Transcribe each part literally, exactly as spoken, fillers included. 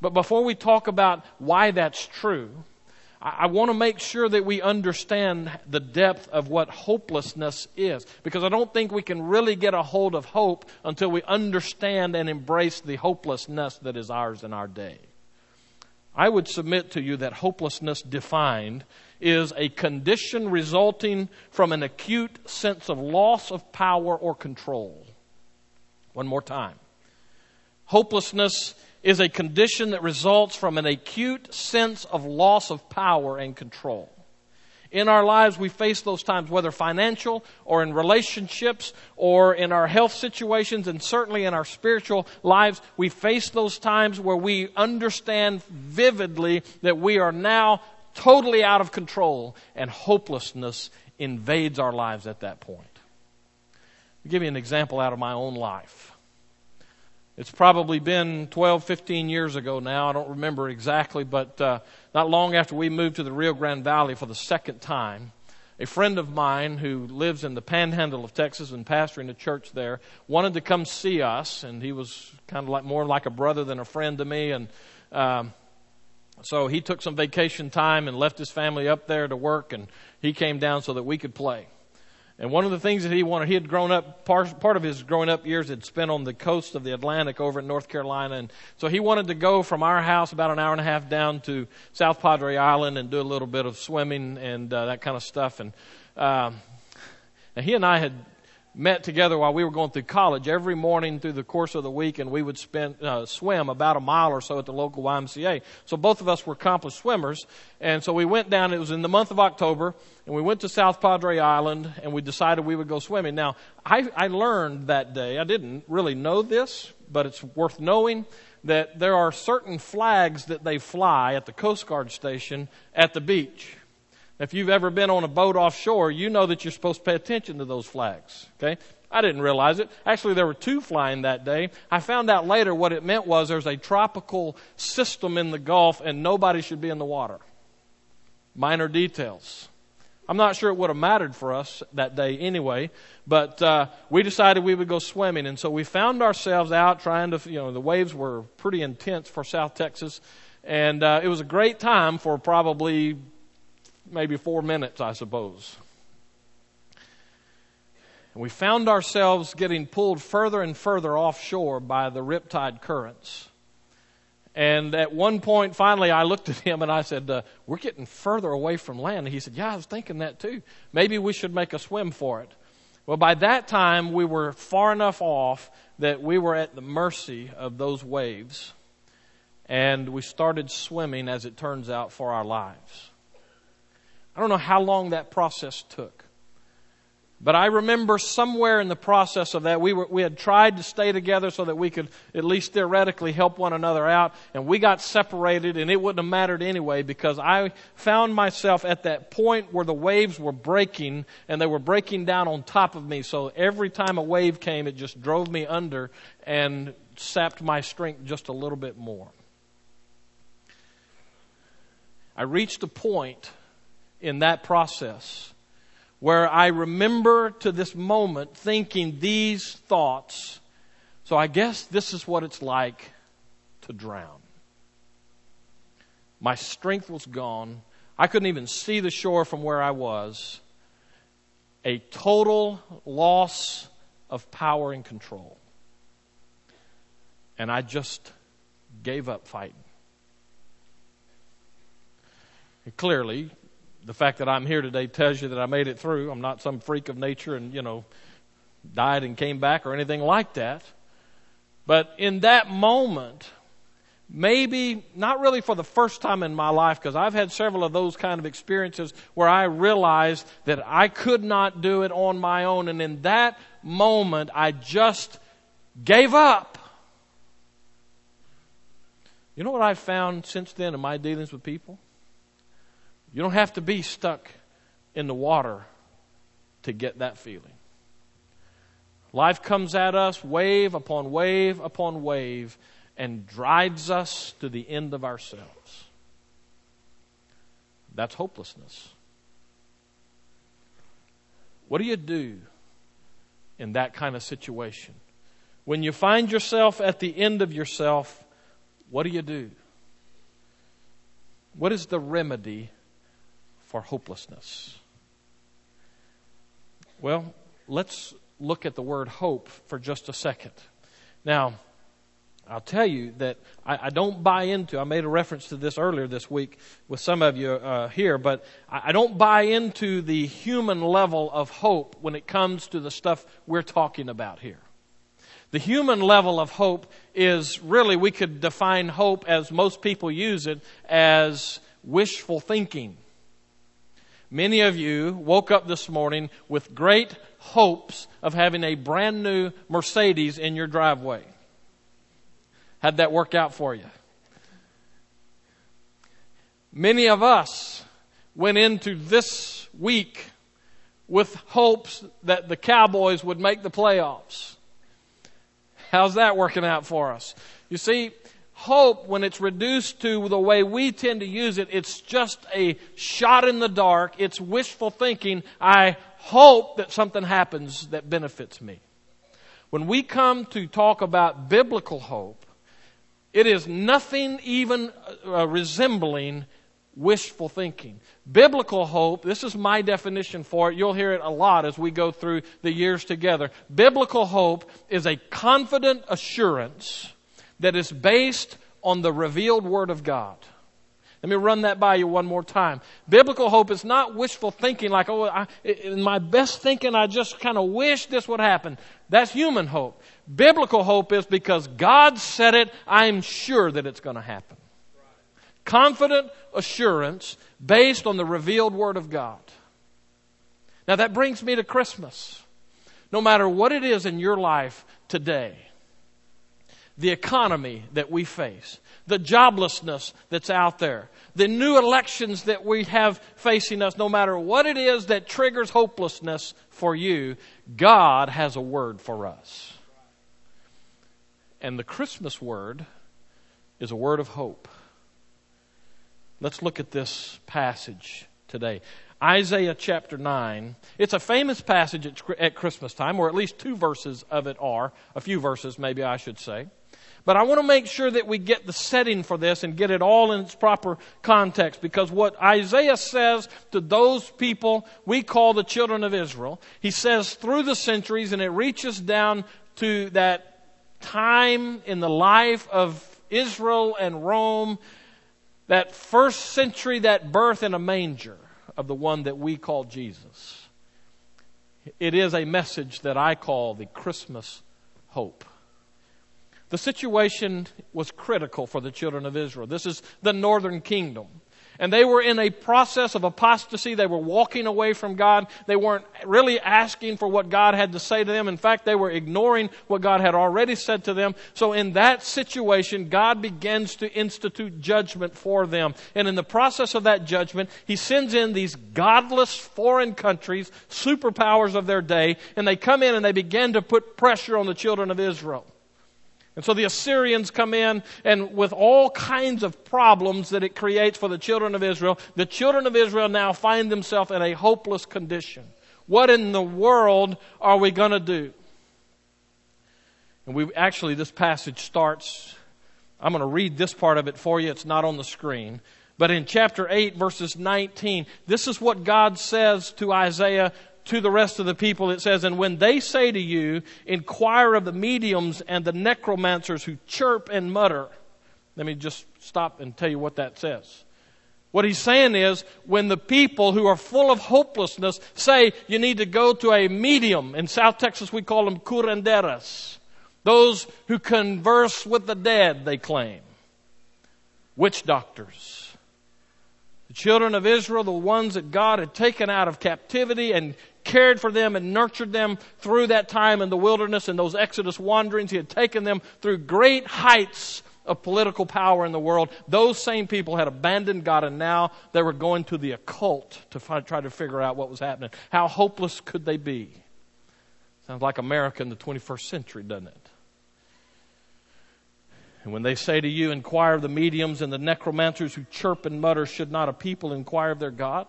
But before we talk about why that's true, I want to make sure that we understand the depth of what hopelessness is, because I don't think we can really get a hold of hope until we understand and embrace the hopelessness that is ours in our day. I would submit to you that hopelessness defined is a condition resulting from an acute sense of loss of power or control. One more time. Hopelessness is a condition that results from an acute sense of loss of power and control. In our lives, we face those times, whether financial or in relationships or in our health situations, and certainly in our spiritual lives, we face those times where we understand vividly that we are now totally out of control, and hopelessness invades our lives at that point. I'll give you an example out of my own life. It's probably been twelve, fifteen years ago now. I don't remember exactly, but uh, not long after we moved to the Rio Grande Valley for the second time, a friend of mine who lives in the panhandle of Texas and pastoring a church there wanted to come see us, and he was kind of like more like a brother than a friend to me, and um, so he took some vacation time and left his family up there to work, and he came down so that we could play. And one of the things that he wanted, he had grown up, part, part of his growing up years had spent on the coast of the Atlantic over in North Carolina. And so he wanted to go from our house about an hour and a half down to South Padre Island and do a little bit of swimming and uh, that kind of stuff. And, um, and he and I had met together while we were going through college every morning through the course of the week, and we would spend, uh, swim about a mile or so at the local Y M C A. So both of us were accomplished swimmers, and so we went down. It was in the month of October, and we went to South Padre Island, and we decided we would go swimming. Now, I, I learned that day, I didn't really know this, but it's worth knowing, that there are certain flags that they fly at the Coast Guard station at the beach. If you've ever been on a boat offshore, you know that you're supposed to pay attention to those flags, okay? I didn't realize it. Actually, there were two flying that day. I found out later what it meant was there's a tropical system in the Gulf and nobody should be in the water. Minor details. I'm not sure it would have mattered for us that day anyway, but uh, we decided we would go swimming. And so we found ourselves out trying to, you know, the waves were pretty intense for South Texas, and uh, it was a great time for probably maybe four minutes, I suppose. And we found ourselves getting pulled further and further offshore by the riptide currents. And at one point, finally, I looked at him and I said, uh, we're getting further away from land. And he said, yeah, I was thinking that too. Maybe we should make a swim for it. Well, by that time, we were far enough off that we were at the mercy of those waves. And we started swimming, as it turns out, for our lives. I don't know how long that process took. But I remember somewhere in the process of that, we were, we had tried to stay together so that we could at least theoretically help one another out. And we got separated, and it wouldn't have mattered anyway, because I found myself at that point where the waves were breaking, and they were breaking down on top of me. So every time a wave came, it just drove me under and sapped my strength just a little bit more. I reached a point in that process where I remember to this moment thinking these thoughts, so I guess this is what it's like to drown. My strength was gone. I couldn't even see the shore from where I was. A total loss of power and control. And I just gave up fighting. And clearly, the fact that I'm here today tells you that I made it through. I'm not some freak of nature and, you know, died and came back or anything like that. But in that moment, maybe not really for the first time in my life, because I've had several of those kind of experiences where I realized that I could not do it on my own. And in that moment, I just gave up. You know what I've found since then in my dealings with people? You don't have to be stuck in the water to get that feeling. Life comes at us wave upon wave upon wave and drives us to the end of ourselves. That's hopelessness. What do you do in that kind of situation? When you find yourself at the end of yourself, what do you do? What is the remedy for hopelessness? Well, let's look at the word hope for just a second. Now, I'll tell you that I, I don't buy into, I made a reference to this earlier this week with some of you uh, here, but I, I don't buy into the human level of hope when it comes to the stuff we're talking about here. The human level of hope is really, we could define hope as most people use it, as wishful thinking. Many of you woke up this morning with great hopes of having a brand new Mercedes in your driveway. How'd that work out for you? Many of us went into this week with hopes that the Cowboys would make the playoffs. How's that working out for us? You see, hope, when it's reduced to the way we tend to use it, it's just a shot in the dark. It's wishful thinking. I hope that something happens that benefits me. When we come to talk about biblical hope, it is nothing even uh, resembling wishful thinking. Biblical hope, this is my definition for it. You'll hear it a lot as we go through the years together. Biblical hope is a confident assurance that is based on the revealed Word of God. Let me run that by you one more time. Biblical hope is not wishful thinking like, oh, I, in my best thinking, I just kind of wish this would happen. That's human hope. Biblical hope is because God said it, I'm sure that it's going to happen. Right. Confident assurance based on the revealed Word of God. Now that brings me to Christmas. No matter what it is in your life today, the economy that we face, the joblessness that's out there, the new elections that we have facing us, no matter what it is that triggers hopelessness for you, God has a word for us. And the Christmas word is a word of hope. Let's look at this passage today. Isaiah chapter nine. It's a famous passage at Christmas time, or at least two verses of it are. A few verses, maybe I should say. But I want to make sure that we get the setting for this and get it all in its proper context, because what Isaiah says to those people we call the children of Israel, he says through the centuries, and it reaches down to that time in the life of Israel and Rome, that first century, that birth in a manger of the one that we call Jesus. It is a message that I call the Christmas hope. The situation was critical for the children of Israel. This is the northern kingdom. And they were in a process of apostasy. They were walking away from God. They weren't really asking for what God had to say to them. In fact, they were ignoring what God had already said to them. So in that situation, God begins to institute judgment for them. And in the process of that judgment, He sends in these godless foreign countries, superpowers of their day, and they come in and they begin to put pressure on the children of Israel. And so the Assyrians come in, and with all kinds of problems that it creates for the children of Israel, the children of Israel now find themselves in a hopeless condition. What in the world are we going to do? And we actually, this passage starts, I'm going to read this part of it for you. It's not on the screen. But in chapter eight, verses nineteen, this is what God says to Isaiah to the rest of the people. It says, "And when they say to you, inquire of the mediums and the necromancers who chirp and mutter." Let me just stop and tell you what that says. What he's saying is, when the people who are full of hopelessness say, you need to go to a medium. In South Texas, we call them curanderas. Those who converse with the dead, they claim. Witch doctors. The children of Israel, the ones that God had taken out of captivity and cared for them and nurtured them through that time in the wilderness and those Exodus wanderings, He had taken them through great heights of political power in the world. Those same people had abandoned God, and now they were going to the occult to find, try to figure out what was happening. How hopeless could they be? Sounds like America in the twenty-first century, doesn't it? "And when they say to you, inquire of the mediums and the necromancers who chirp and mutter, should not a people inquire of their God?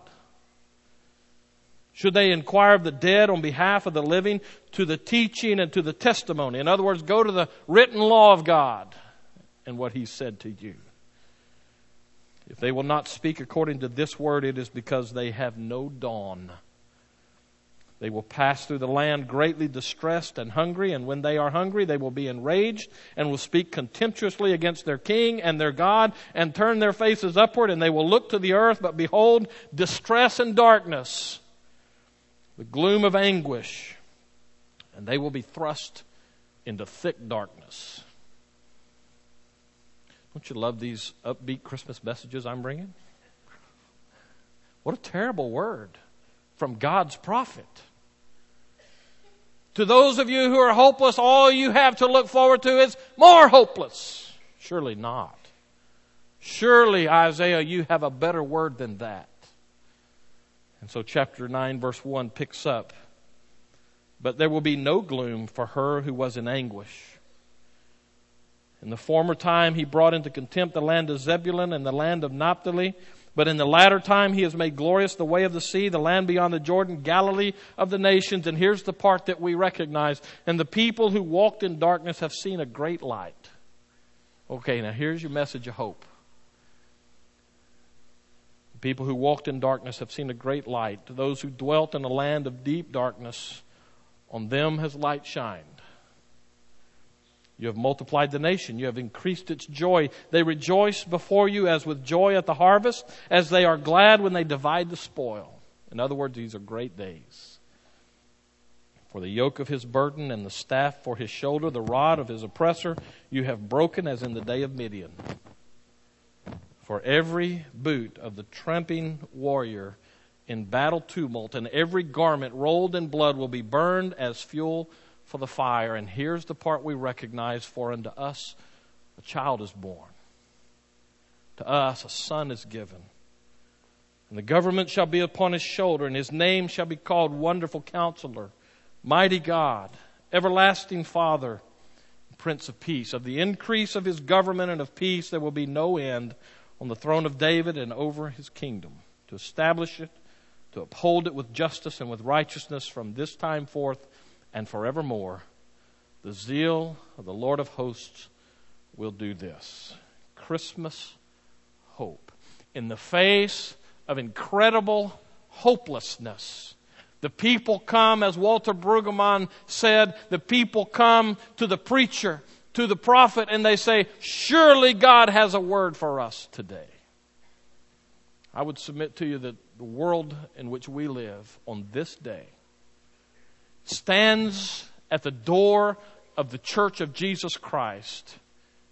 Should they inquire of the dead on behalf of the living, to the teaching and to the testimony?" In other words, go to the written law of God and what He said to you. If they will not speak according to this word, it is because they have no dawn. They will pass through the land greatly distressed and hungry, and when they are hungry, they will be enraged and will speak contemptuously against their king and their God and turn their faces upward, and they will look to the earth, but behold, distress and darkness, the gloom of anguish, and they will be thrust into thick darkness. Don't you love these upbeat Christmas messages I'm bringing? What a terrible word from God's prophet. To those of you who are hopeless, all you have to look forward to is more hopeless. Surely not. Surely, Isaiah, you have a better word than that. And so chapter nine, verse one picks up. But there will be no gloom for her who was in anguish. In the former time he brought into contempt the land of Zebulun and the land of Naphtali. But in the latter time he has made glorious the way of the sea, the land beyond the Jordan, Galilee of the nations. And here's the part that we recognize. And the people who walked in darkness have seen a great light. Okay, now here's your message of hope. The people who walked in darkness have seen a great light. To those who dwelt in a land of deep darkness, on them has light shined. You have multiplied the nation. You have increased its joy. They rejoice before you as with joy at the harvest, as they are glad when they divide the spoil. In other words, these are great days. For the yoke of his burden and the staff for his shoulder, the rod of his oppressor, you have broken as in the day of Midian. For every boot of the tramping warrior in battle tumult and every garment rolled in blood will be burned as fuel for the fire. And here's the part we recognize. For unto us a child is born. To us a son is given. And the government shall be upon his shoulder, and his name shall be called Wonderful Counselor, Mighty God, Everlasting Father, Prince of Peace. Of the increase of his government and of peace there will be no end on the throne of David and over his kingdom, to establish it, to uphold it with justice and with righteousness from this time forth and forevermore. The zeal of the Lord of hosts will do this. Christmas hope. In the face of incredible hopelessness, the people come, as Walter Brueggemann said, the people come to the preacher, to the prophet, and they say, surely God has a word for us today. I would submit to you that the world in which we live on this day stands at the door of the church of Jesus Christ,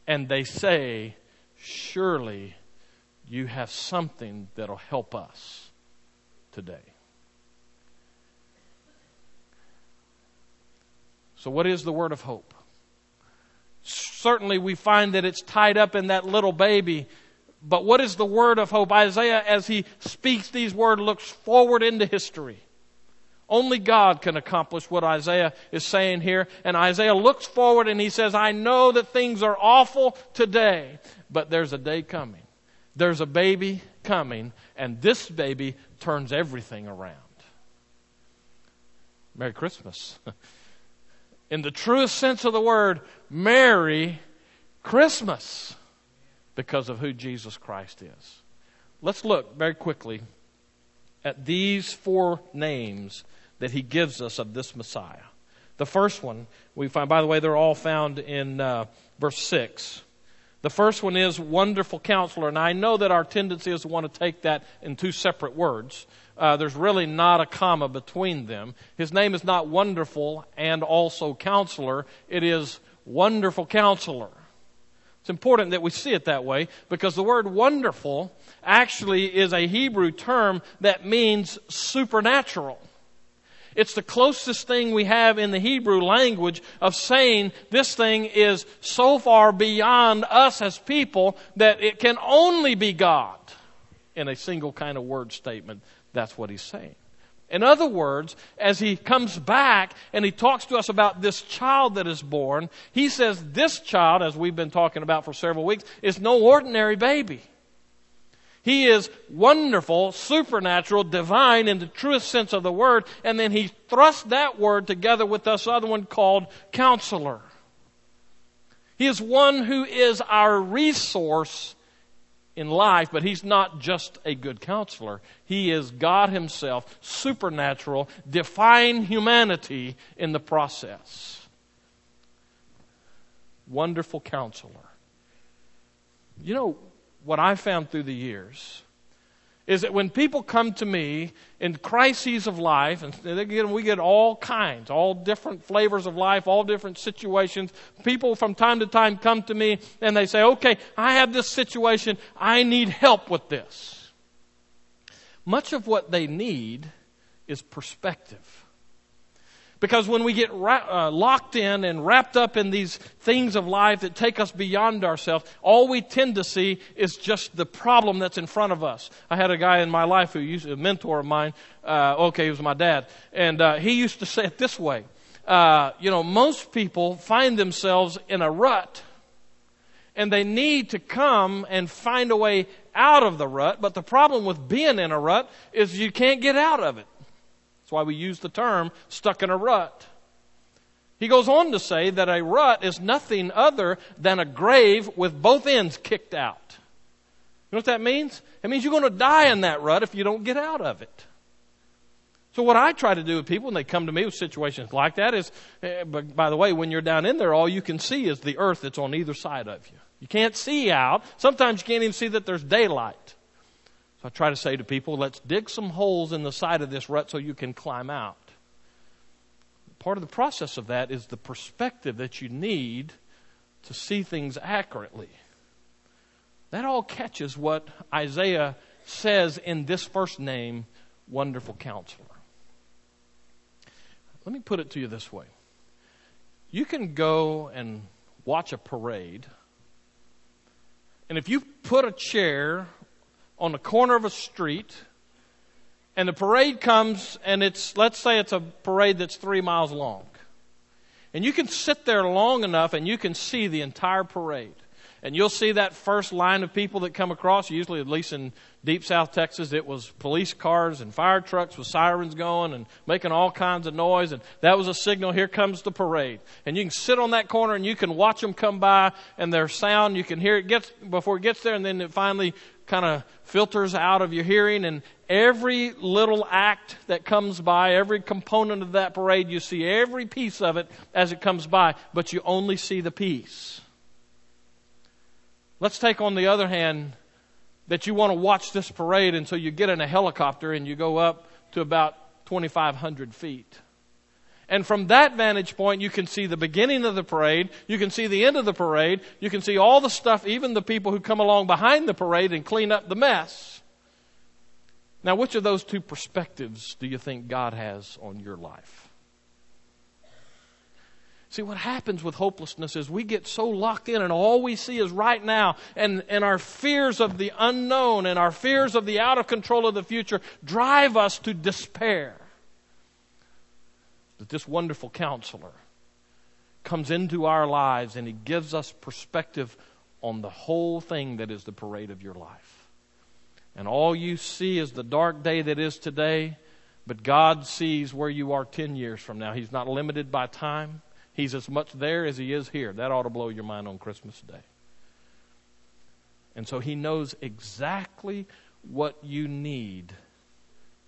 and they say, surely you have something that'll help us today. So what is the word of hope? Certainly we find that it's tied up in that little baby. But what is the word of hope? Isaiah, as he speaks these words, looks forward into history. Only God can accomplish what Isaiah is saying here. And Isaiah looks forward and he says, I know that things are awful today, but there's a day coming. There's a baby coming, and this baby turns everything around. Merry Christmas. In the truest sense of the word, Merry Christmas, because of who Jesus Christ is. Let's look very quickly at these four names that he gives us of this Messiah. The first one we find, by the way, they're all found in uh, verse six. The first one is Wonderful Counselor. And I know that our tendency is to want to take that in two separate words. Uh, there's really not a comma between them. His name is not Wonderful and also Counselor. It is Wonderful Counselor. It's important that we see it that way, because the word wonderful actually is a Hebrew term that means supernatural. It's the closest thing we have in the Hebrew language of saying this thing is so far beyond us as people that it can only be God in a single kind of word statement. That's what he's saying. In other words, as he comes back and he talks to us about this child that is born, he says this child, as we've been talking about for several weeks, is no ordinary baby. He is wonderful, supernatural, divine in the truest sense of the word. And then he thrusts that word together with this other one called Counselor. He is one who is our resource in life, but he's not just a good counselor. He is God himself, supernatural, defying humanity in the process. Wonderful counselor. You know, what I found through the years is that when people come to me in crises of life, and they get, we get all kinds, all different flavors of life, all different situations. People from time to time come to me and they say, okay, I have this situation. I need help with this. Much of what they need is perspective. Because when we get ra- uh, locked in and wrapped up in these things of life that take us beyond ourselves, all we tend to see is just the problem that's in front of us. I had a guy in my life who used to, a mentor of mine. Uh, okay, he was my dad. And uh, he used to say it this way. Uh, you know, most people find themselves in a rut, and they need to come and find a way out of the rut. But the problem with being in a rut is you can't get out of it. That's why we use the term stuck in a rut. He goes on to say that a rut is nothing other than a grave with both ends kicked out. You know what that means? It means you're going to die in that rut if you don't get out of it. So what I try to do with people when they come to me with situations like that is, but by the way, when you're down in there, all you can see is the earth that's on either side of you. You can't see out. Sometimes you can't even see that there's daylight. So I try to say to people, let's dig some holes in the side of this rut so you can climb out. Part of the process of that is the perspective that you need to see things accurately. That all catches what Isaiah says in this first name, Wonderful Counselor. Let me put it to you this way. You can go and watch a parade, and if you put a chair on the corner of a street, and the parade comes, and it's, let's say it's a parade that's three miles long. And you can sit there long enough, and you can see the entire parade. And you'll see that first line of people that come across, usually at least in deep South Texas, it was police cars and fire trucks with sirens going and making all kinds of noise. And that was a signal, here comes the parade. And you can sit on that corner and you can watch them come by, and their sound, you can hear it gets before it gets there, and then it finally kind of filters out of your hearing, and every little act that comes by, every component of that parade, you see every piece of it as it comes by, but you only see the piece. Let's take on the other hand that you want to watch this parade until you get in a helicopter and you go up to about twenty-five hundred feet. And from that vantage point, you can see the beginning of the parade. You can see the end of the parade. You can see all the stuff, even the people who come along behind the parade and clean up the mess. Now, which of those two perspectives do you think God has on your life? See, what happens with hopelessness is we get so locked in, and all we see is right now, and, and our fears of the unknown and our fears of the out of control of the future drive us to despair. That this wonderful counselor comes into our lives and he gives us perspective on the whole thing that is the parade of your life. And all you see is the dark day that is today, but God sees where you are ten years from now. He's not limited by time. He's as much there as he is here. That ought to blow your mind on Christmas Day. And so he knows exactly what you need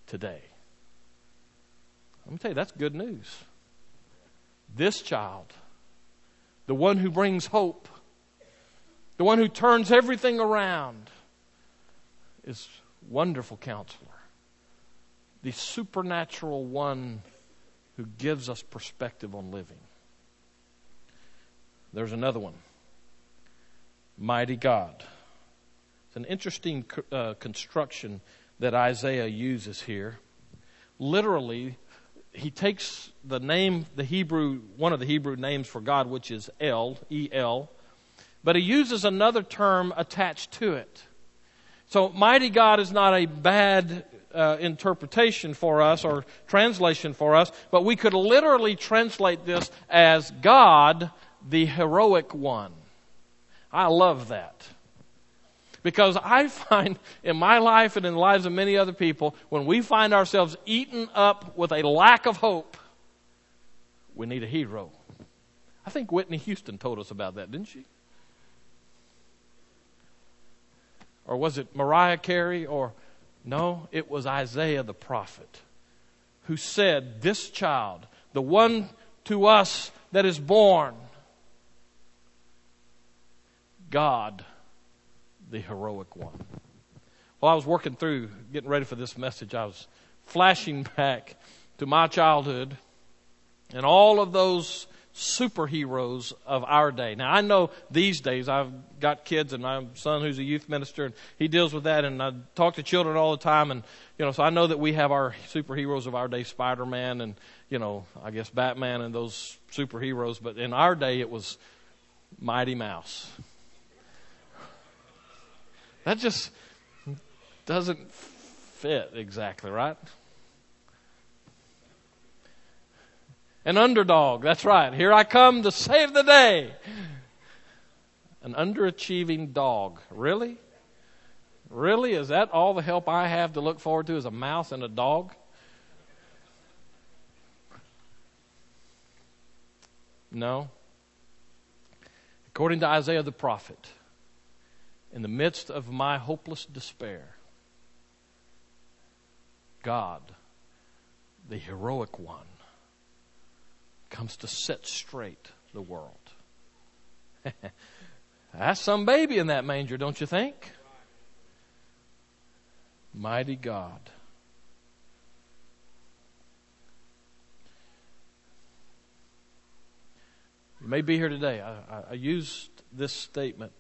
today. Let me tell you, that's good news. This child, the one who brings hope, the one who turns everything around, is wonderful counselor. The supernatural one who gives us perspective on living. There's another one. Mighty God. It's an interesting uh, construction that Isaiah uses here. Literally, he takes the name, the Hebrew, one of the Hebrew names for God, which is El, E L, but he uses another term attached to it. So mighty God is not a bad uh, interpretation for us or translation for us, but we could literally translate this as God, the heroic one. I love that. Because I find in my life and in the lives of many other people, when we find ourselves eaten up with a lack of hope, we need a hero. I think Whitney Houston told us about that, didn't she? or was it Mariah Carey? Or no, it was Isaiah the prophet who said, this child, the one to us that is born, God, the heroic one. While I was working through, getting ready for this message, I was flashing back to my childhood and all of those superheroes of our day. Now, I know these days, I've got kids and I have a son who's a youth minister and he deals with that, and I talk to children all the time, and, you know, so I know that we have our superheroes of our day, Spider-Man and, you know, I guess Batman and those superheroes, but in our day it was Mighty Mouse. That just doesn't fit exactly, right? An underdog, that's right. Here I come to save the day. An underachieving dog. Really? Really? Is that all the help I have to look forward to, is a mouse and a dog? No. According to Isaiah the prophet, in the midst of my hopeless despair, God, the heroic one, comes to set straight the world. That's some baby in that manger, don't you think? Mighty God. You may be here today. I, I, I used this statement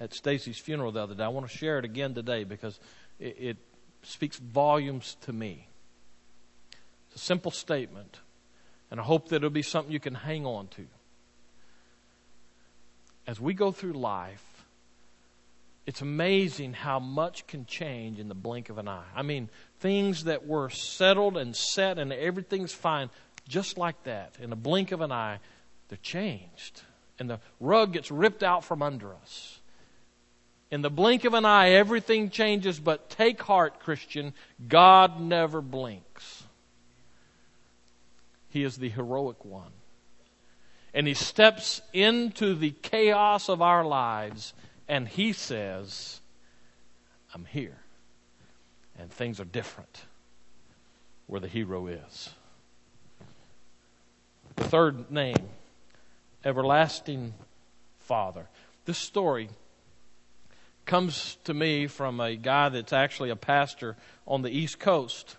at Stacy's funeral the other day. I want to share it again today because it, it speaks volumes to me. It's a simple statement, and I hope that it'll be something you can hang on to. As we go through life, it's amazing how much can change in the blink of an eye. I mean, things that were settled and set and everything's fine, just like that, in a blink of an eye, they're changed. And the rug gets ripped out from under us. In the blink of an eye, everything changes, but take heart, Christian, God never blinks. He is the heroic one. And He steps into the chaos of our lives, and He says, I'm here. And things are different where the hero is. The third name, Everlasting Father. This story comes to me from a guy that's actually a pastor on the East Coast.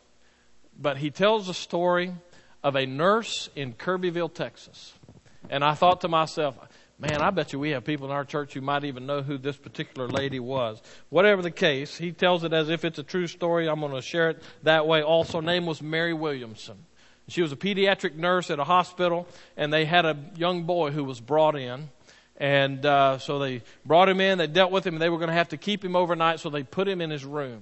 But he tells a story of a nurse in Kirbyville, Texas. And I thought to myself, man, I bet you we have people in our church who might even know who this particular lady was. Whatever the case, he tells it as if it's a true story. I'm going to share it that way also. Her name was Mary Williamson. She was a pediatric nurse at a hospital, and they had a young boy who was brought in. And uh, so they brought him in, they dealt with him, and they were going to have to keep him overnight, so they put him in his room.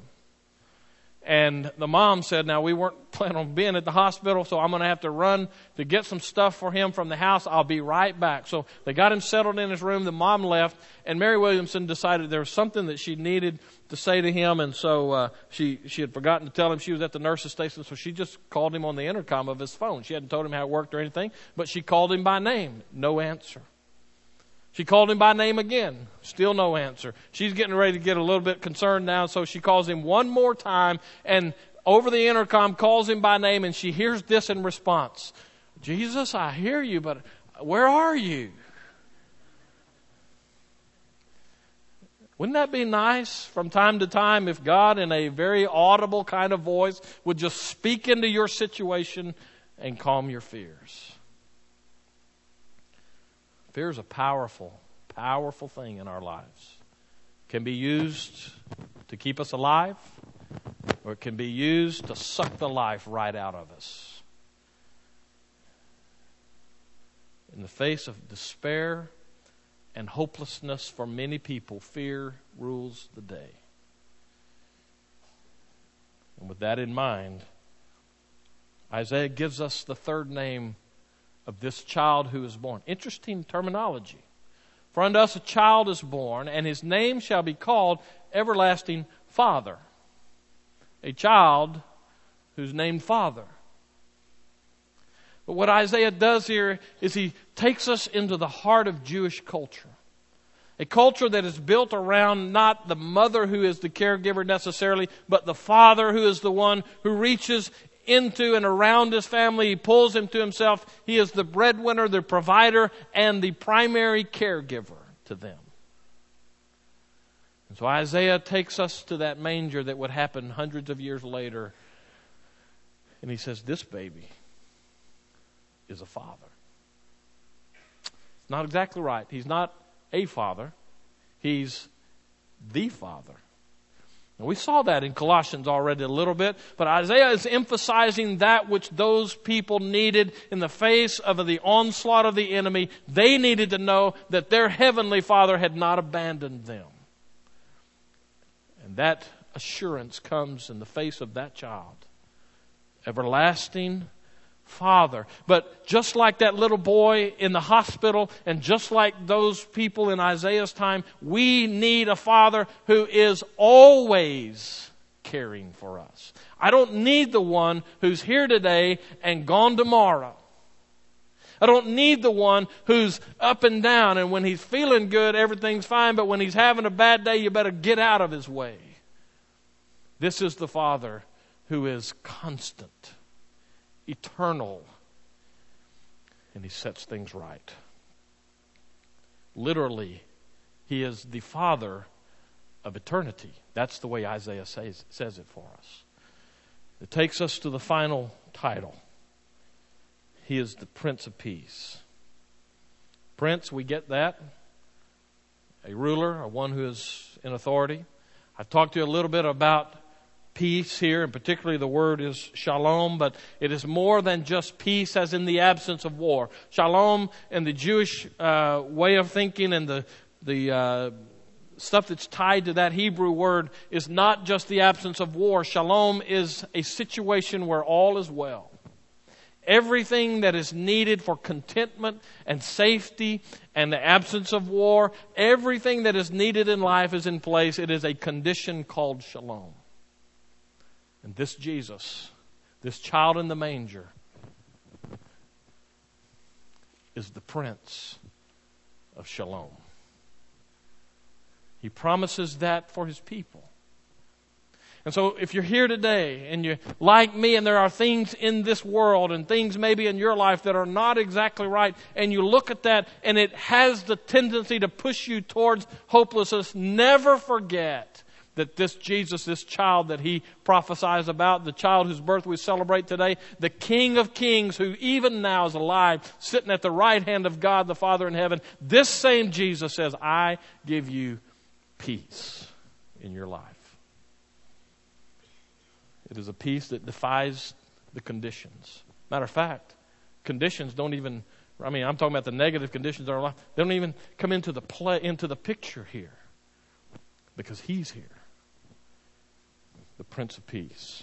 And the mom said, now, we weren't planning on being at the hospital, so I'm going to have to run to get some stuff for him from the house. I'll be right back. So they got him settled in his room. The mom left, and Mary Williamson decided there was something that she needed to say to him, and so uh, she, she had forgotten to tell him she was at the nurse's station, so she just called him on the intercom of his phone. She hadn't told him how it worked or anything, but she called him by name. No answer. She called him by name again. Still no answer. She's getting ready to get a little bit concerned now, so she calls him one more time, and over the intercom calls him by name, and she hears this in response. Jesus, I hear you, but where are you? Wouldn't that be nice from time to time if God, in a very audible kind of voice, would just speak into your situation and calm your fears? Fear is a powerful, powerful thing in our lives. It can be used to keep us alive, or it can be used to suck the life right out of us. In the face of despair and hopelessness for many people, fear rules the day. And with that in mind, Isaiah gives us the third name of this child who is born. Interesting terminology. For unto us a child is born, and his name shall be called Everlasting Father. A child who's named Father. But what Isaiah does here is he takes us into the heart of Jewish culture. A culture that is built around not the mother who is the caregiver necessarily, but the father who is the one who reaches into and around his family. He pulls him to himself. He is the breadwinner, the provider, and the primary caregiver to them. And so Isaiah takes us to that manger that would happen hundreds of years later. And he says, this baby is a father. It's not exactly right. He's not a father. He's the father. And we saw that in Colossians already a little bit, but Isaiah is emphasizing that which those people needed in the face of the onslaught of the enemy. They needed to know that their heavenly Father had not abandoned them. And that assurance comes in the face of that child. Everlasting Father. But just like that little boy in the hospital, and just like those people in Isaiah's time, we need a father who is always caring for us. I don't need the one who's here today and gone tomorrow. I don't need the one who's up and down, and when he's feeling good, everything's fine, but when he's having a bad day, you better get out of his way. This is the Father who is constant, eternal, and he sets things right. Literally, he is the Father of eternity. That's the way Isaiah says, says it for us. It takes us to the final title. He is the Prince of Peace. Prince, we get that. A ruler, or one who is in authority. I've talked to you a little bit about peace here, and particularly the word is shalom, but it is more than just peace as in the absence of war. Shalom in the Jewish uh, way of thinking, and the, the uh, stuff that's tied to that Hebrew word is not just the absence of war. Shalom is a situation where all is well. Everything that is needed for contentment and safety and the absence of war, everything that is needed in life is in place. It is a condition called shalom. And this Jesus, this child in the manger, is the Prince of Shalom. He promises that for his people. And so if you're here today and you're like me, and there are things in this world and things maybe in your life that are not exactly right, and you look at that and it has the tendency to push you towards hopelessness, never forget that this Jesus, this child that he prophesies about, the child whose birth we celebrate today, the King of Kings, who even now is alive, sitting at the right hand of God the Father in heaven, this same Jesus says, I give you peace in your life. It is a peace that defies the conditions. Matter of fact, conditions don't even, I mean, I'm talking about the negative conditions in our life, they don't even come into the play, into the picture here, because he's here. The Prince of Peace.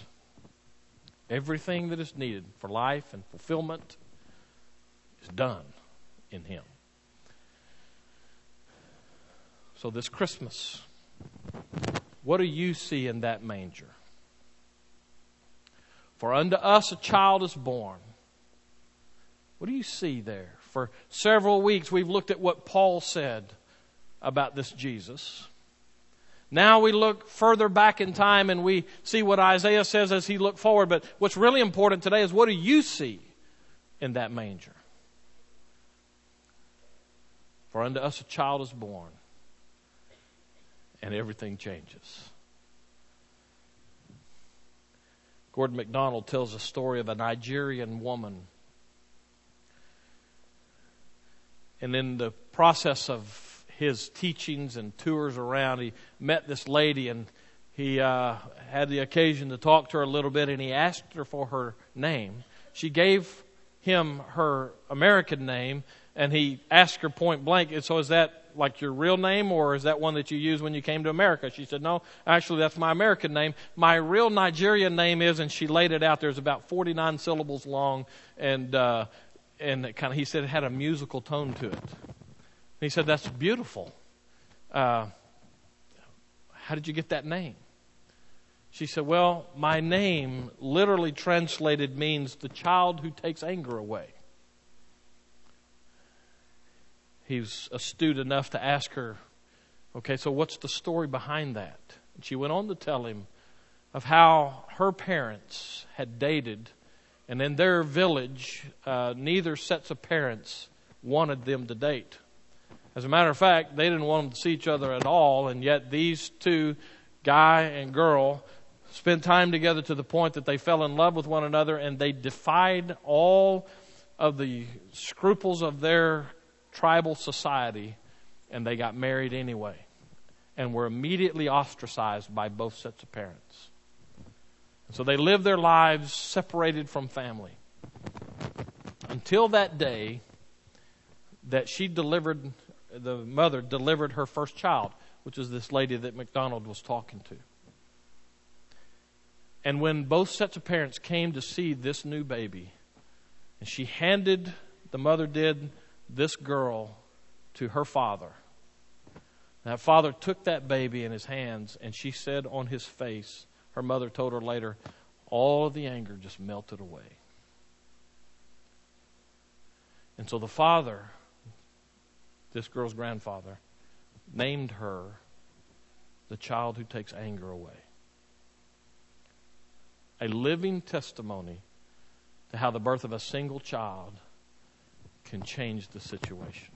Everything that is needed for life and fulfillment is done in him. So this Christmas, what do you see in that manger? For unto us a child is born. What do you see there? For several weeks we've looked at what Paul said about this Jesus. Now we look further back in time and we see what Isaiah says as he looked forward. But what's really important today is, what do you see in that manger? For unto us a child is born, and everything changes. Gordon MacDonald tells a story of a Nigerian woman. And in the process of his teachings and tours around, he met this lady, and he uh, had the occasion to talk to her a little bit, and he asked her for her name. She gave him her American name, and he asked her point blank, so is that like your real name, or is that one that you used when you came to America? She said, no, actually that's my American name. My real Nigerian name is, and she laid it out there, it's about forty-nine syllables long, and uh, and it kind of, he said it had a musical tone to it. He said, that's beautiful. Uh, how did you get that name? She said, well, my name literally translated means the child who takes anger away. He was astute enough to ask her Okay, so what's the story behind that? And she went on to tell him of how her parents had dated, and in their village, uh, neither sets of parents wanted them to date. As a matter of fact, they didn't want them to see each other at all, and yet these two, guy and girl, spent time together to the point that they fell in love with one another, and they defied all of the scruples of their tribal society, and they got married anyway, and were immediately ostracized by both sets of parents. So they lived their lives separated from family until that day that she delivered, the mother delivered her first child, which is this lady that McDonald was talking to. And when both sets of parents came to see this new baby, and she handed, the mother did, this girl to her father. That father took that baby in his hands, and she said on his face, her mother told her later, all of the anger just melted away. And so the father, this girl's grandfather, named her the child who takes anger away. A living testimony to how the birth of a single child can change the situation.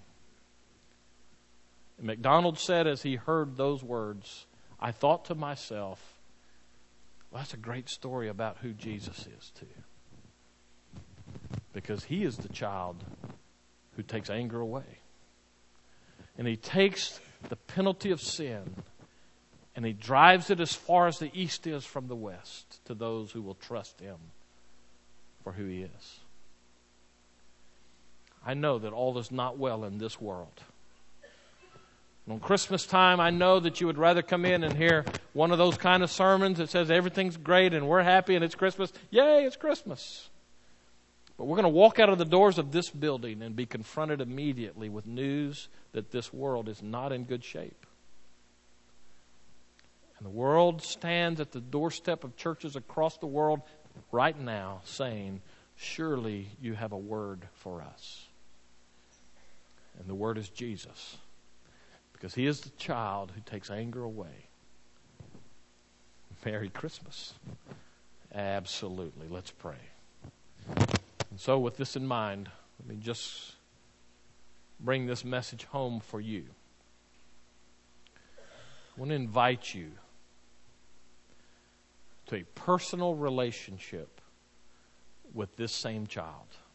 And MacDonald said as he heard those words, I thought to myself, well, that's a great story about who Jesus is, too. Because he is the child who takes anger away. And he takes the penalty of sin, and he drives it as far as the east is from the west to those who will trust him for who he is. I know that all is not well in this world. On Christmas time, I know that you would rather come in and hear one of those kind of sermons that says everything's great and we're happy and it's Christmas. Yay, it's Christmas. But we're going to walk out of the doors of this building and be confronted immediately with news that this world is not in good shape. And the world stands at the doorstep of churches across the world right now saying, surely you have a word for us. And the word is Jesus. Because he is the child who takes anger away. Merry Christmas. Absolutely. Let's pray. And so with this in mind, let me just bring this message home for you. I want to invite you to a personal relationship with this same child.